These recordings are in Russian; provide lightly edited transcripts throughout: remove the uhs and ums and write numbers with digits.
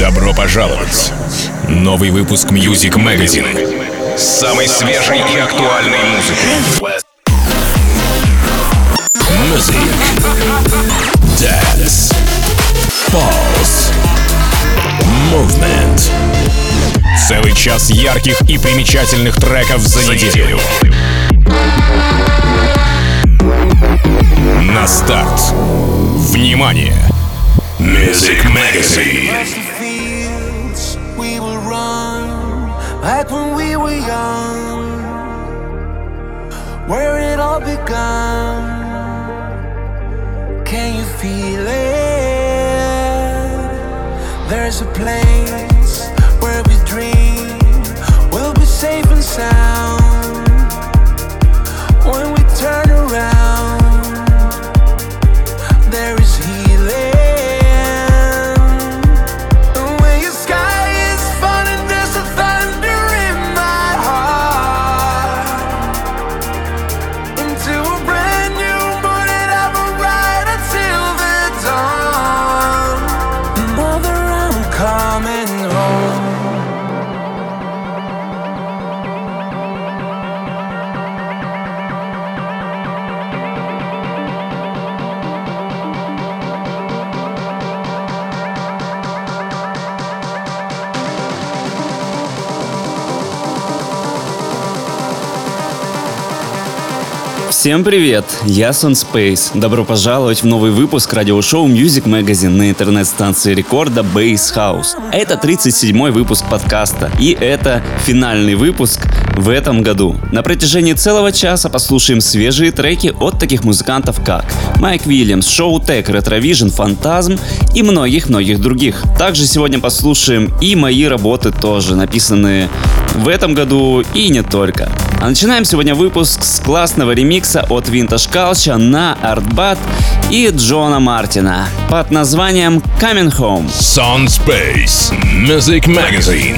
Добро пожаловать! Новый выпуск Music Magazine с самой свежей и актуальной музыкой. Music, Dance, Pulse, Movement. Целый час ярких и примечательных треков за неделю. На старт! Внимание! Music Magazine. Like when we were young, where it all began. Can you feel it? There's a place where we dream we'll be safe and sound. When we turn around, there is healing. Всем привет! Я Sond Zpace. Добро пожаловать в новый выпуск радиошоу Music Magazine на интернет-станции рекорда Bass House. Это 37-й выпуск подкаста, и это финальный выпуск в этом году. На протяжении целого часа послушаем свежие треки от таких музыкантов, как Mike Williams, Showtek, RetroVision, Phantasm и многих-многих других. Также сегодня послушаем и мои работы тоже, написанные в этом году и не только. А начинаем сегодня выпуск с классного ремикса от Vintage Culture на ARTBAT и Джона Мартина под названием Coming Home. Sond Zpace, Music Magazine.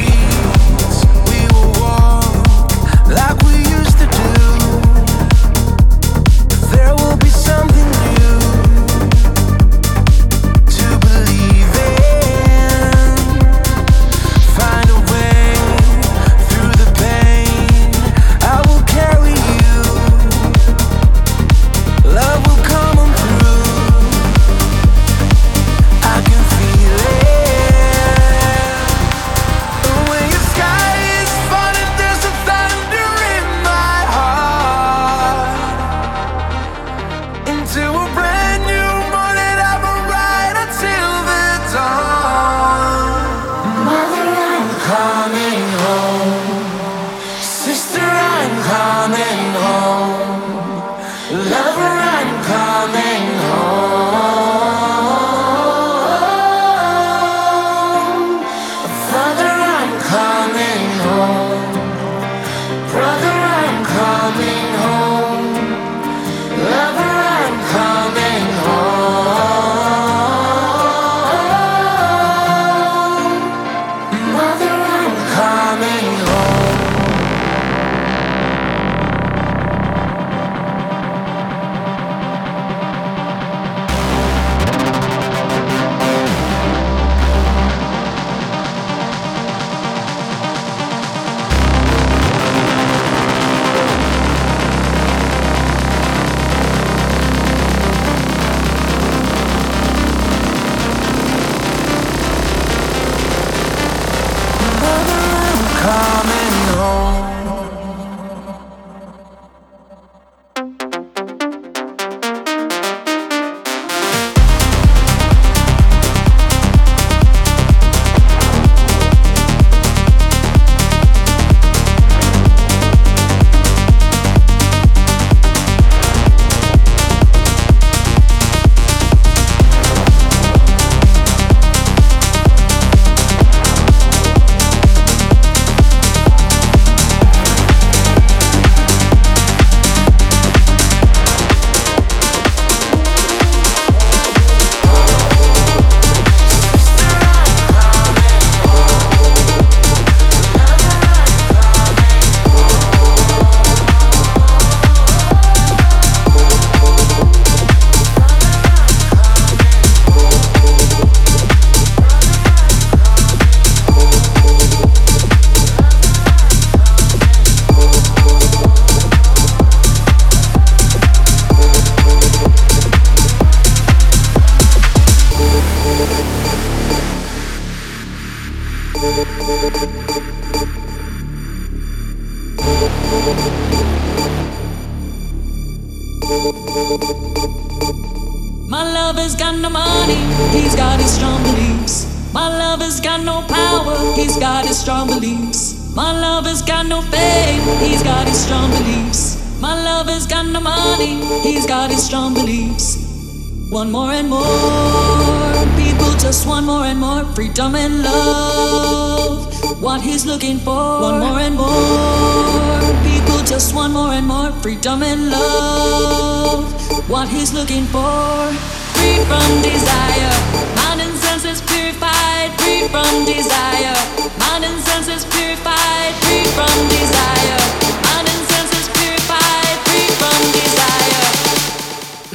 My lover's got no money, he's got his strong beliefs. My lover's got no power, he's got his strong beliefs. My lover's got no fame, he's got his strong beliefs. My lover's got no money, he's got his strong beliefs. One more and more people, just one more and more freedom and love, what he's looking for. One more and more people, just one more and more freedom and love, what he's looking for. Free from desire, mind and senses purified. Free from desire, mind and senses purified. Free from desire.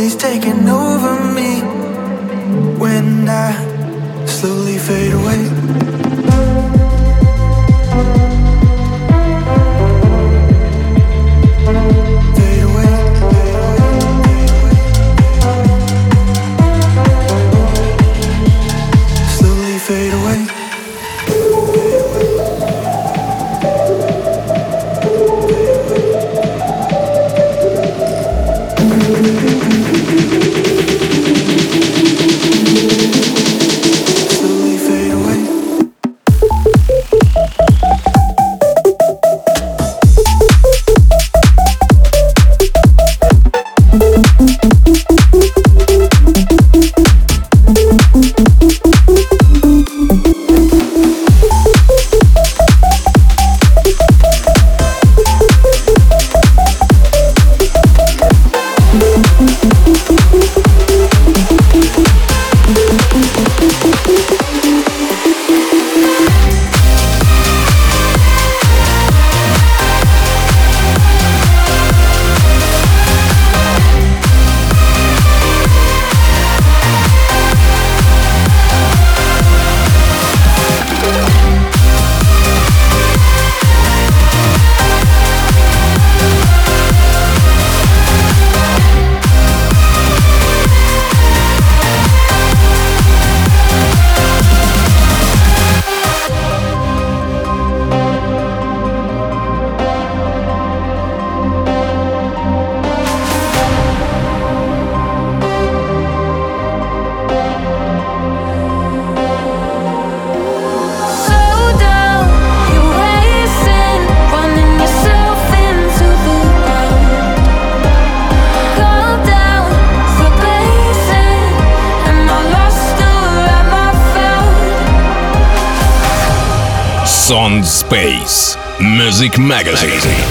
days taking over me when I slowly fade away. Sond Zpace, Music Magazine.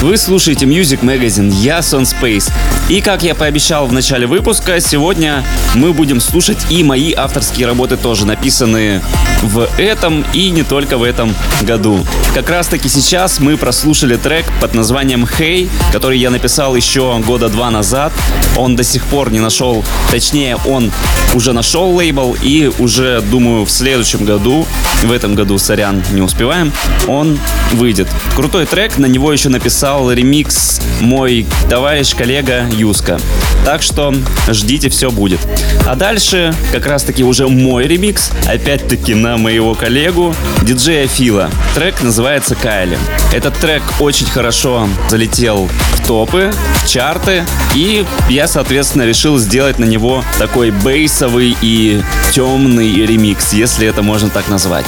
Вы слушаете Music Magazine, я Sond Zpace. И как я пообещал в начале выпуска, сегодня мы будем слушать и мои авторские работы, тоже написанные в этом и не только в этом году. Как раз таки сейчас мы прослушали трек под названием «Hey», который я написал еще года два назад. Он до сих пор не нашел, точнее, он уже нашел лейбл и уже, думаю, в следующем году, в этом году, сорян, не успеваем, он выйдет. Крутой трек, на него еще написал ремикс мой товарищ, коллега Юска. Так что ждите, все будет. А дальше как раз таки уже мой ремикс, опять-таки на моего коллегу, диджея Фила. Трек называется «Кайли». Этот трек очень хорошо залетел в топы, в чарты, и я, соответственно, решил сделать на него такой бейсовый и темный ремикс, если это можно так назвать.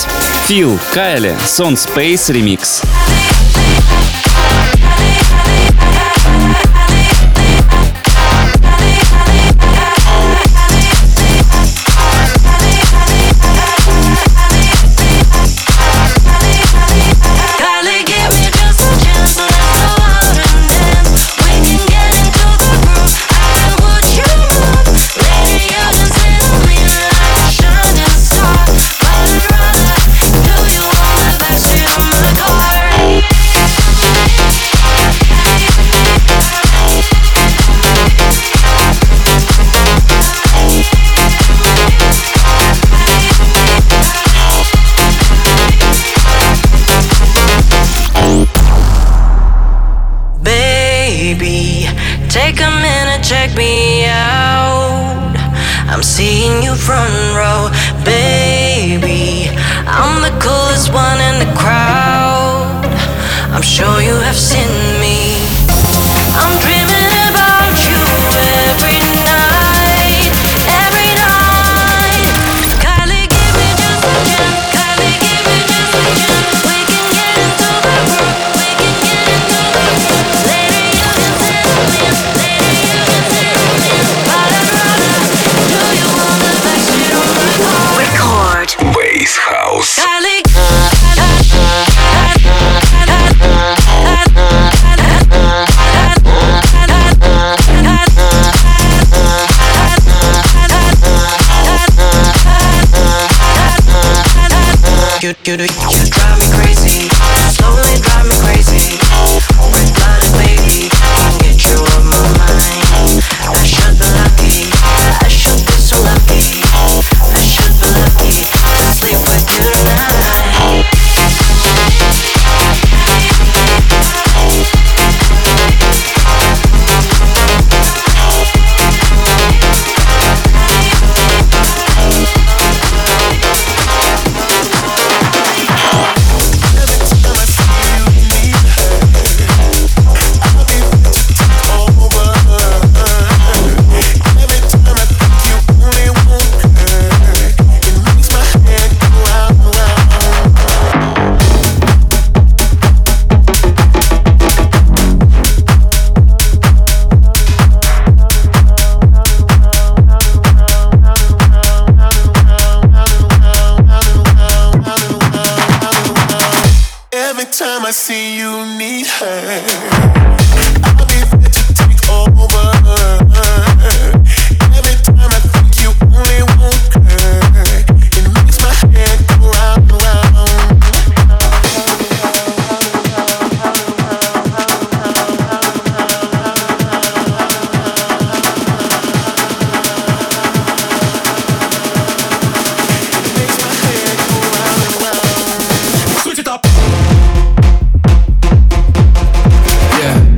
Feel, Кайли, Sond Zpace ремикс. You drive me crazy, slowly drive me crazy. With bloody baby, can't get you off my mind. I should be lucky, I should be so lucky. I should be lucky to sleep with you Yeah.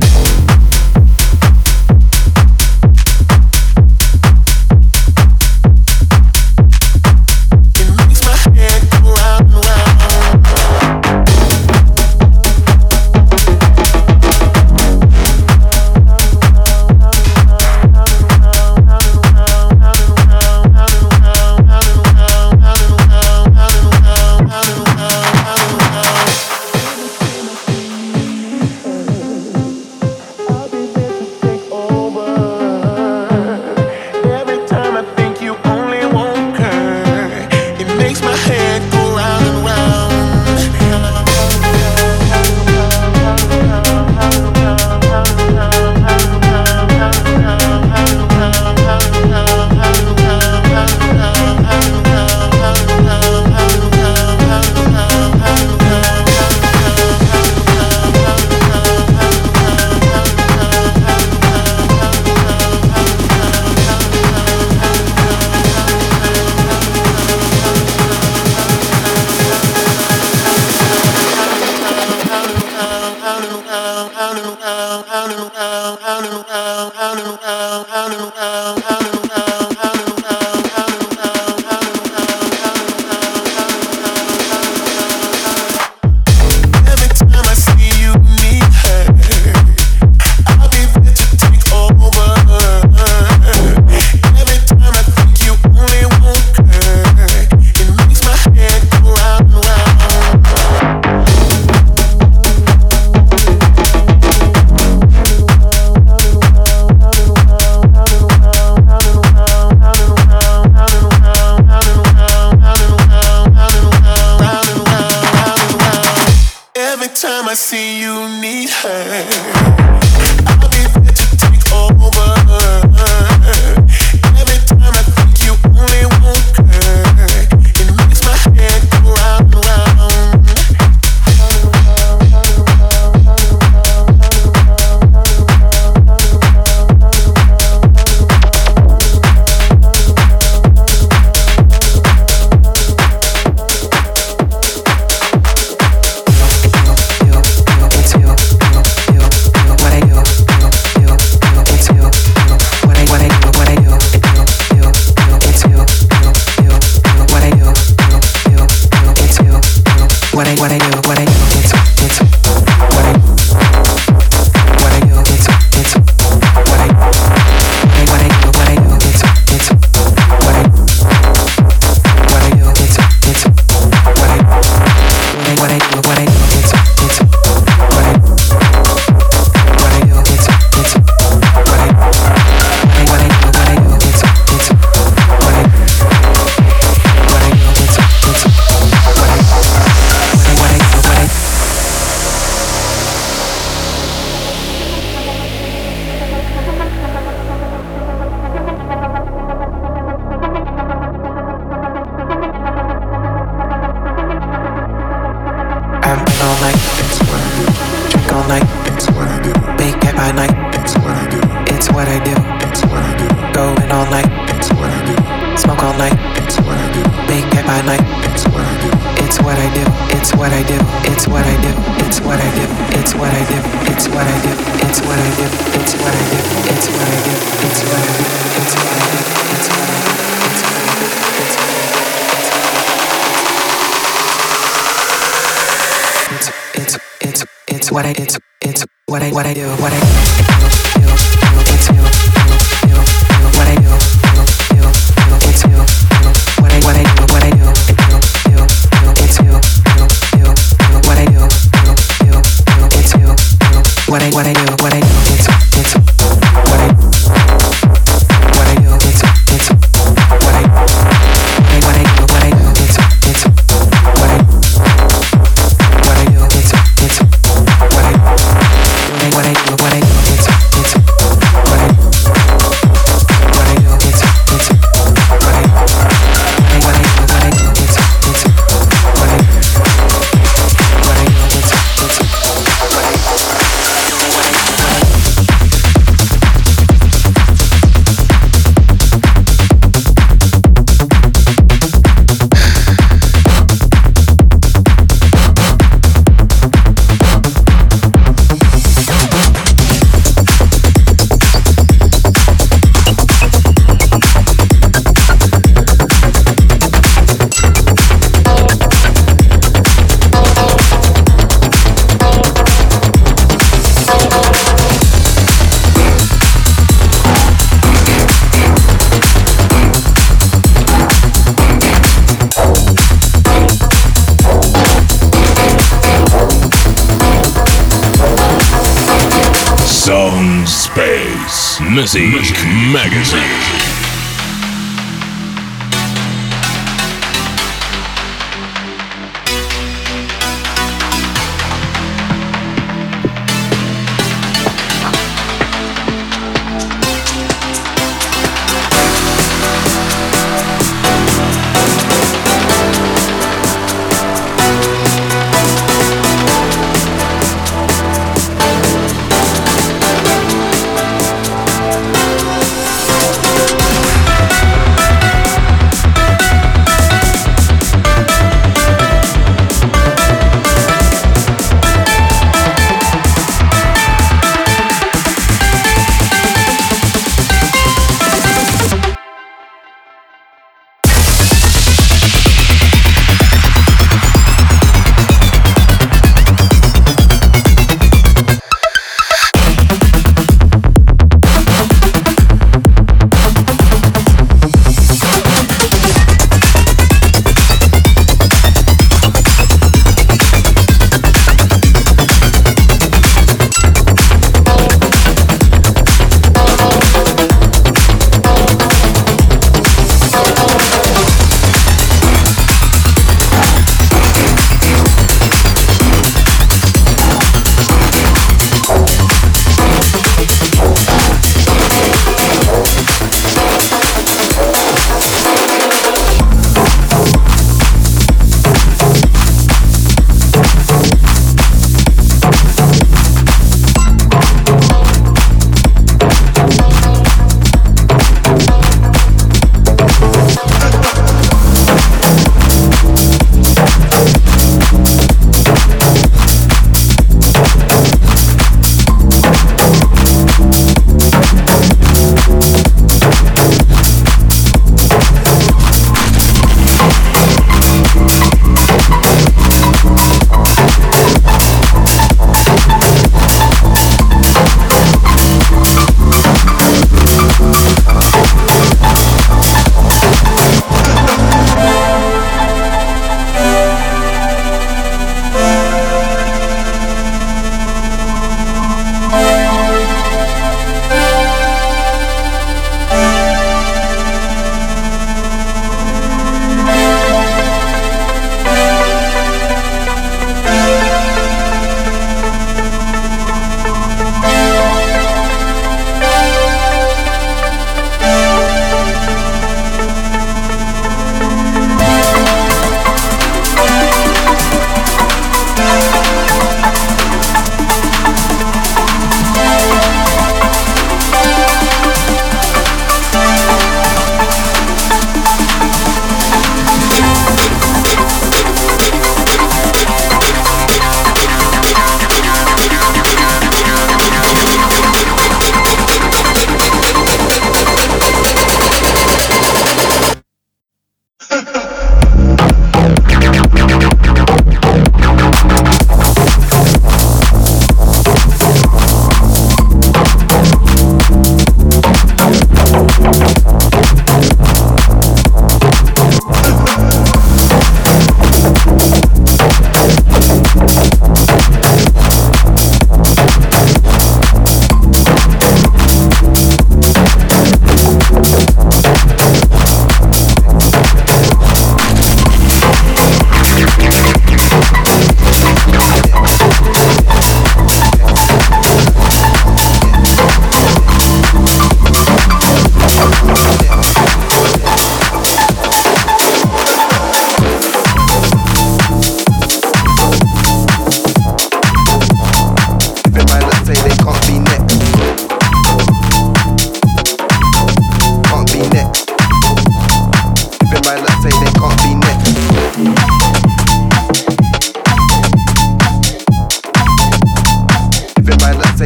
Music Magazine.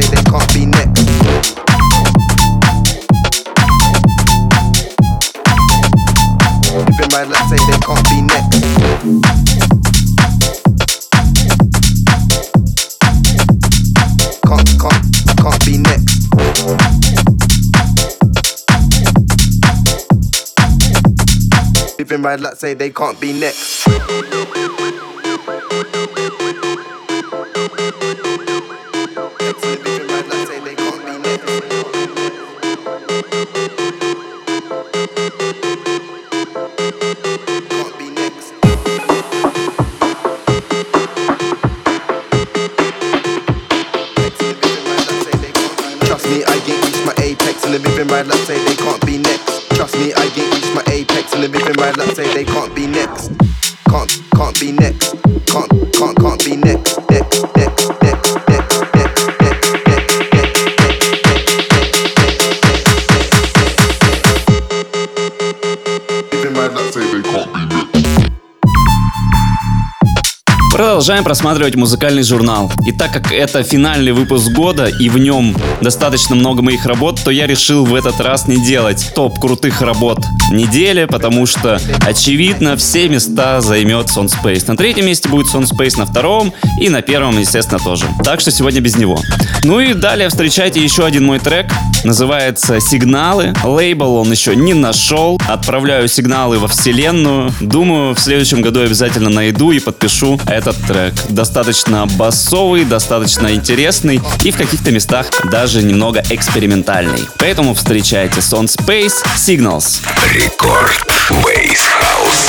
say they can't be next. Living right, let's say they can't be next. Can't be next. Living right, let's say they can't be next. Let's say they can't be next. Trust me, I ain't reached my apex. And the living right, let's say they can't be next. Can't be next. Can't be next. Продолжаем просматривать музыкальный журнал. И так как это финальный выпуск года и в нем достаточно много моих работ, то я решил в этот раз не делать топ крутых работ недели, потому что, очевидно, все места займет Sond Zpace. На третьем месте будет Sond Zpace, на втором и на первом, естественно, тоже. Так что сегодня без него. Ну и далее встречайте еще один мой трек. Называется «Сигналы». Лейбл он еще не нашел. Отправляю сигналы во вселенную. Думаю, в следующем году обязательно найду и подпишу этот трек. Достаточно басовый, достаточно интересный и в каких-то местах даже немного экспериментальный. Поэтому встречайте Sond Zpace, Signals. Рекорд Bass House.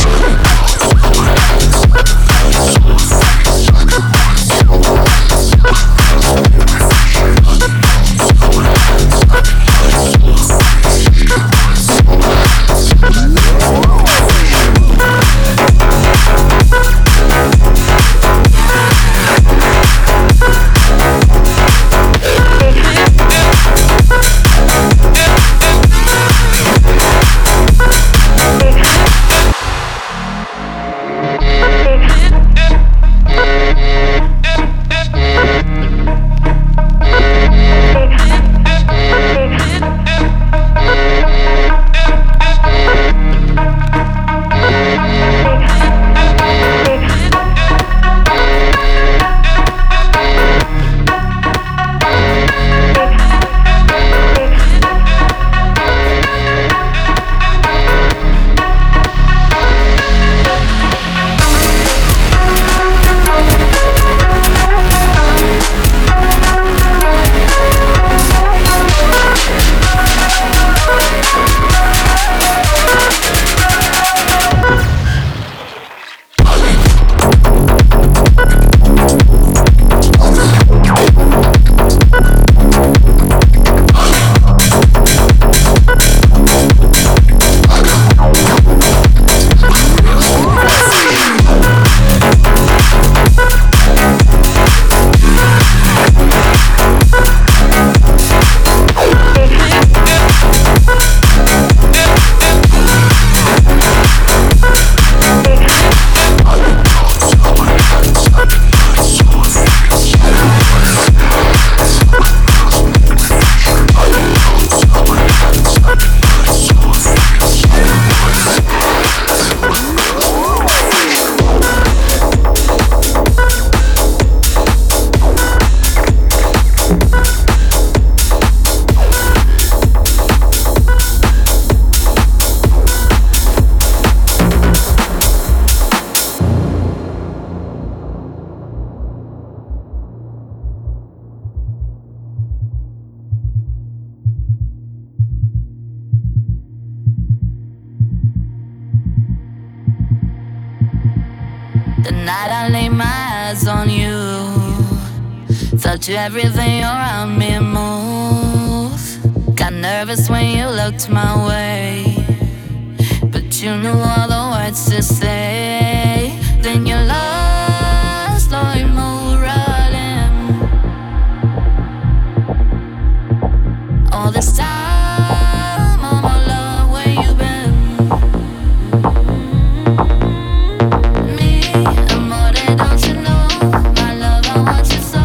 To everything around me move. Got nervous when you looked my way, but you knew all the words to say. Then you lost, slowly move running. All this time, all my love, where you been? Me, I'm older, don't you know? My love, I want you so.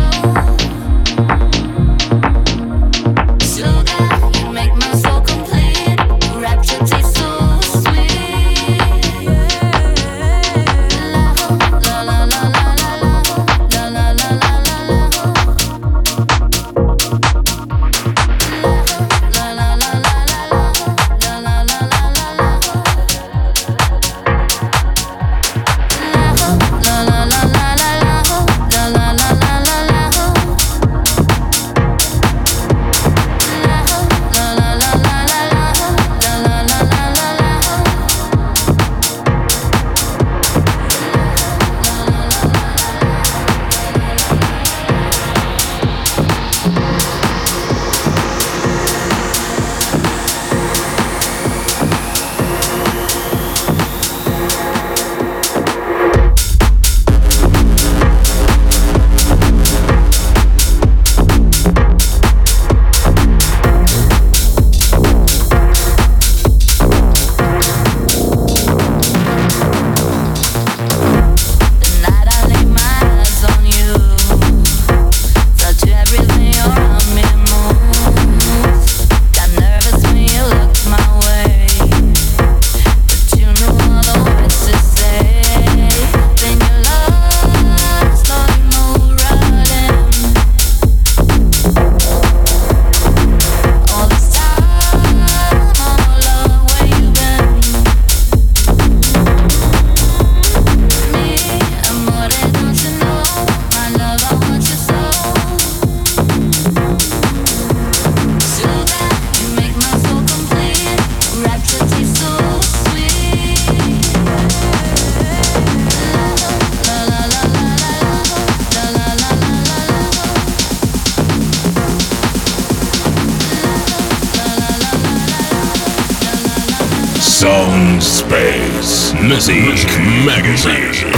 Sond Zpace Music Magazine.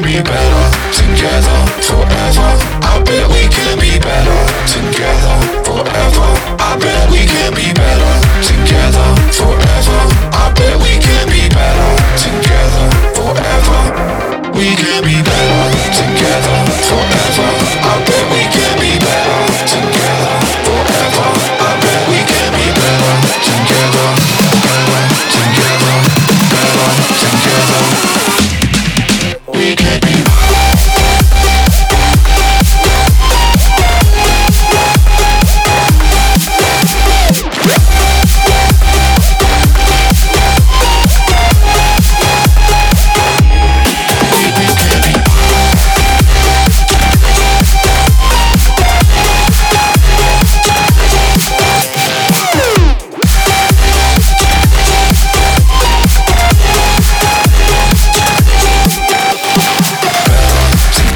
can be better together forever. I bet we can be better together forever. I bet we can be better together forever. I bet we can be better together forever. We can be better together forever. I bet we can be better together forever. I bet we can be better together, better together, better together. We can be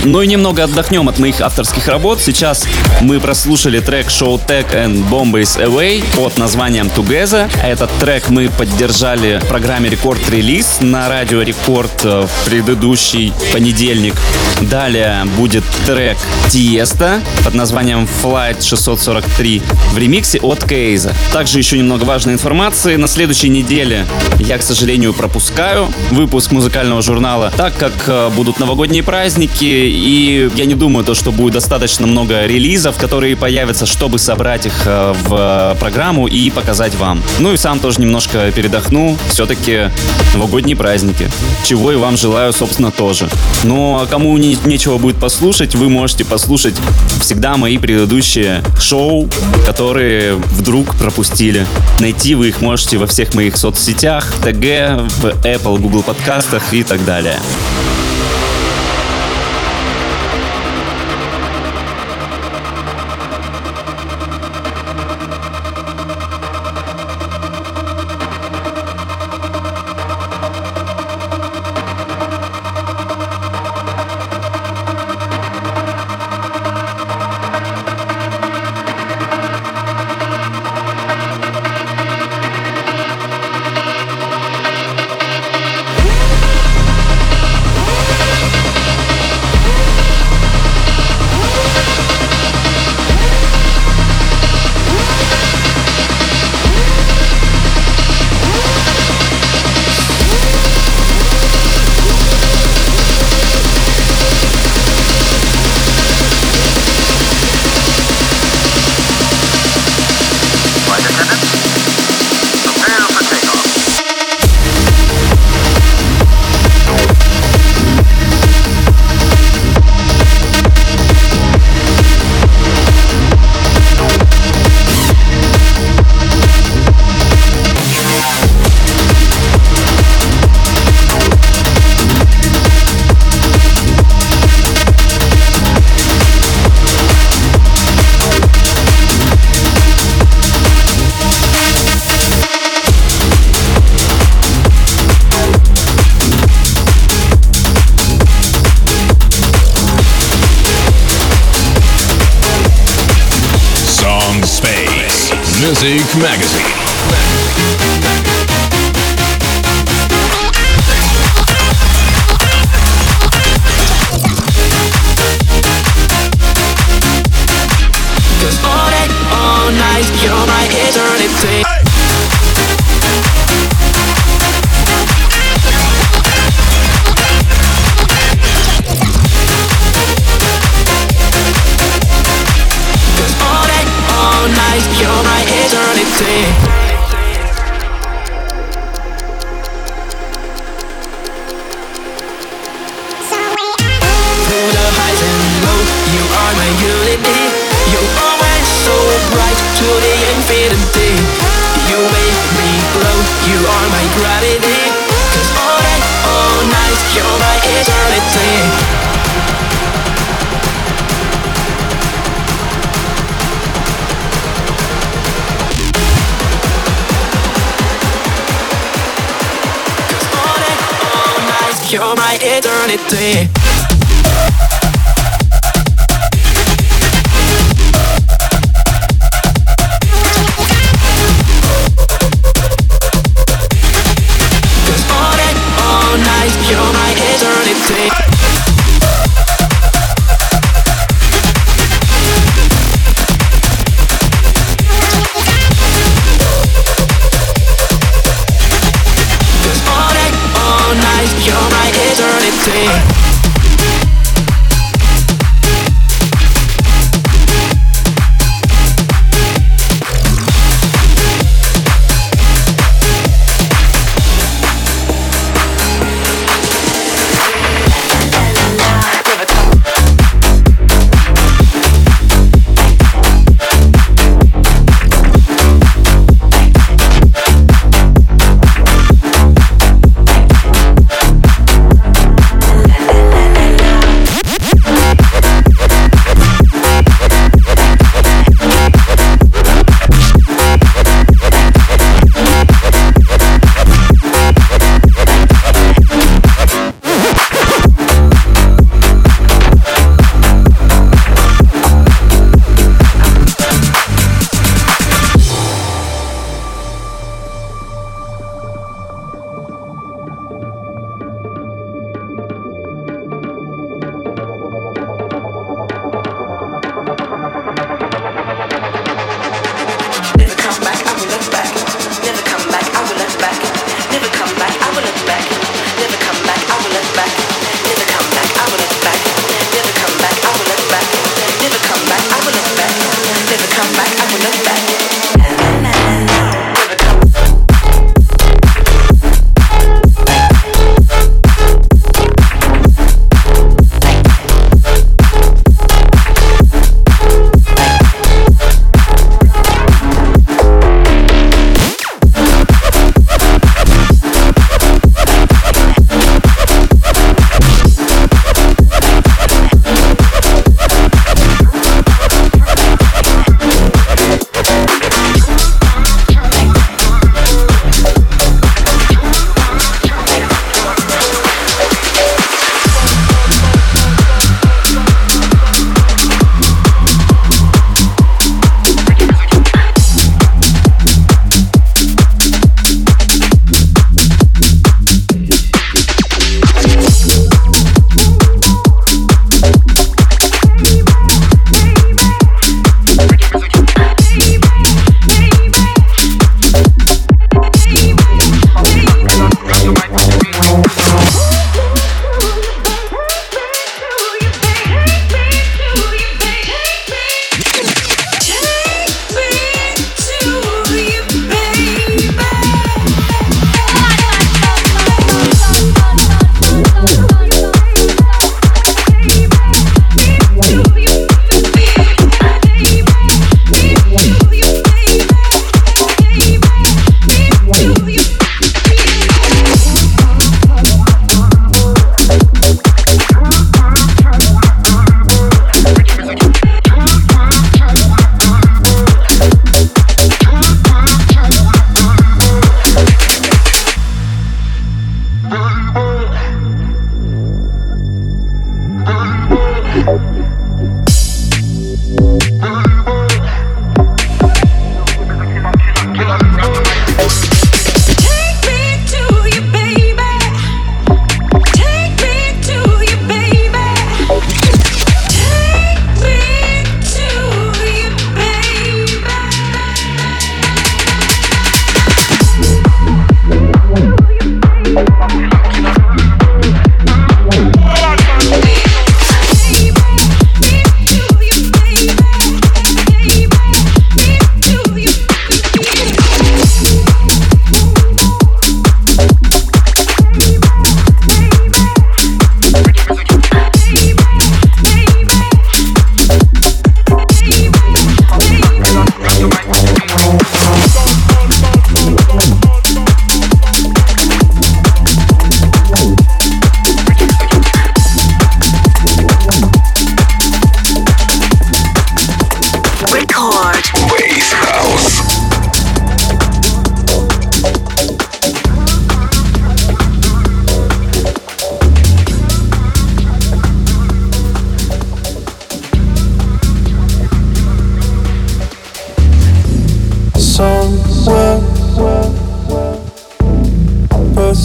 Ну и немного отдохнем от моих авторских работ. Сейчас мы прослушали трек Show Tech and Bombays Away под названием Together. Этот трек мы поддержали в программе Рекорд Релиз на радио Рекорд в предыдущий понедельник. Далее будет трек Tiësto под названием Flight 643 в ремиксе от KAAZE. Также еще немного важной информации. На следующей неделе я, к сожалению, пропускаю выпуск музыкального журнала, так как будут новогодние праздники. И я не думаю, то, что будет достаточно много релизов, которые появятся, чтобы собрать их в программу и показать вам. Ну и сам тоже немножко передохну. Все-таки новогодние праздники, чего и вам желаю, собственно, тоже. Но кому нечего будет послушать, вы можете послушать всегда мои предыдущие шоу, которые вдруг пропустили. Найти вы их можете во всех моих соцсетях, ТГ, в Apple, Google подкастах и так далее. Music Magazine. You're my eternity. Cause all day, all night, you're my eternity.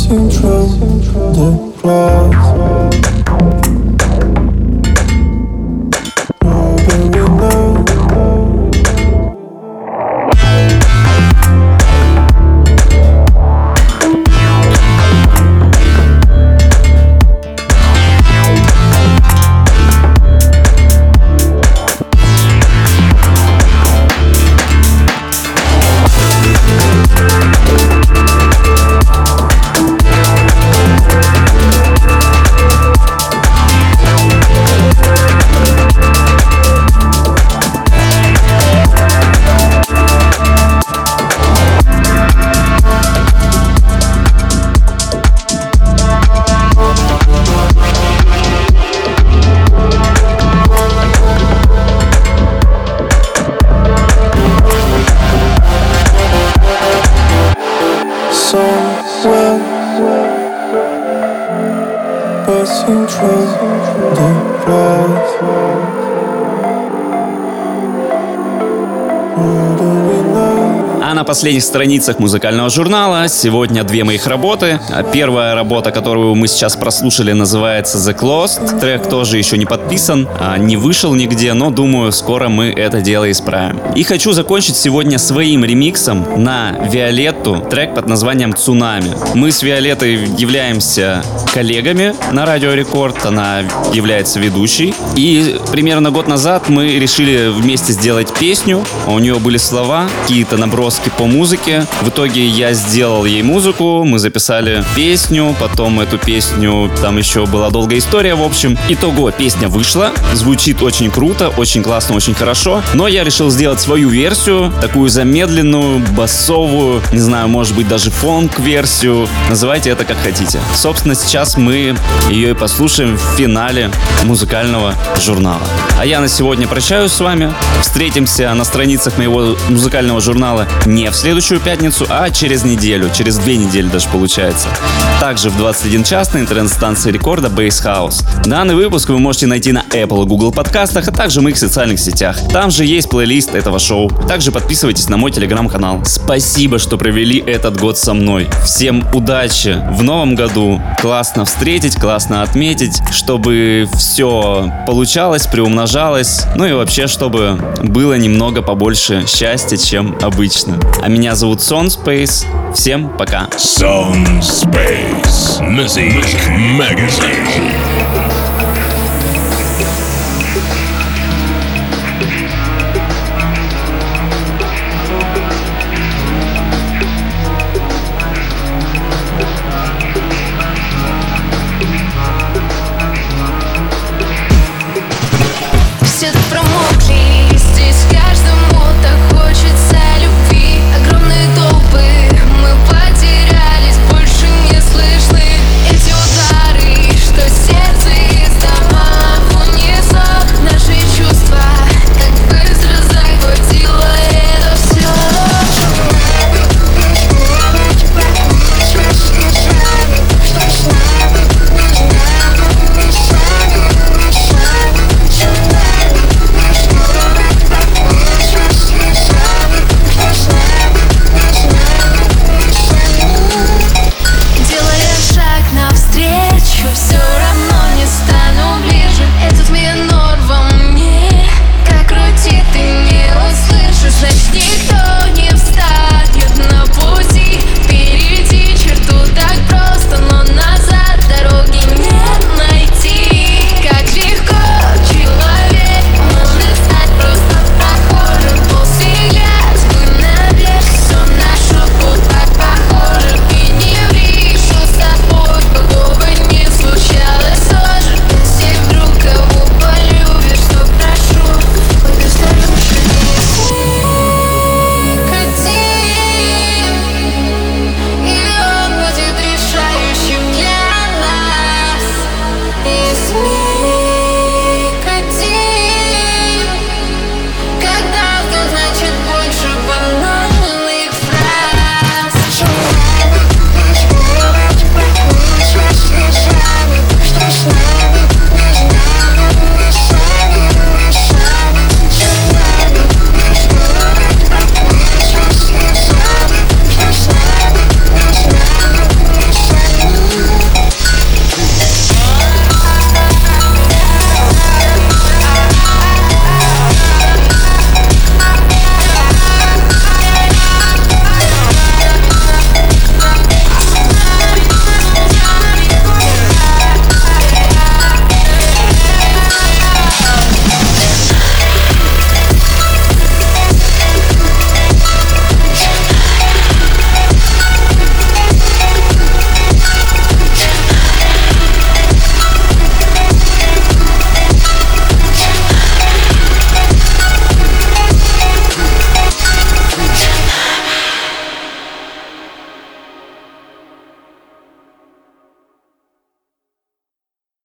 intro, the closed. В последних страницах музыкального журнала сегодня две моих работы. Первая работа, которую мы сейчас прослушали, называется The Closed. Трек тоже еще не подписан, не вышел нигде, но думаю, скоро мы это дело исправим. И хочу закончить сегодня своим ремиксом на Виолетту, трек под названием «Цунами». Мы с Виолеттой являемся коллегами на Радио Рекорд, она является ведущей. И примерно год назад мы решили вместе сделать песню, у нее были слова, какие-то наброски по музыке. В итоге я сделал ей музыку, мы записали песню, потом эту песню, там еще была долгая история, в общем. Итого, песня вышла, звучит очень круто, очень классно, очень хорошо, но я решил сделать свою версию, такую замедленную, басовую, не знаю, может быть, даже фонк-версию, называйте это как хотите. Собственно, сейчас мы ее и послушаем в финале музыкального журнала. А я на сегодня прощаюсь с вами, встретимся на страницах моего музыкального журнала не в следующую пятницу, а через неделю, через 2 недели даже получается. Также в 21 час на интернет-станции рекорда Bass House. Данный выпуск вы можете найти на Apple и Google подкастах, а также в моих социальных сетях. Там же есть плейлист этого шоу. Также подписывайтесь на мой телеграм-канал. Спасибо, что провели этот год со мной. Всем удачи в новом году. Классно встретить, классно отметить, чтобы все получалось, приумножалось. Ну и вообще, чтобы было немного побольше счастья, чем обычно. А меня зовут Sond Zpace. Всем пока. Sond Zpace Music Magazine.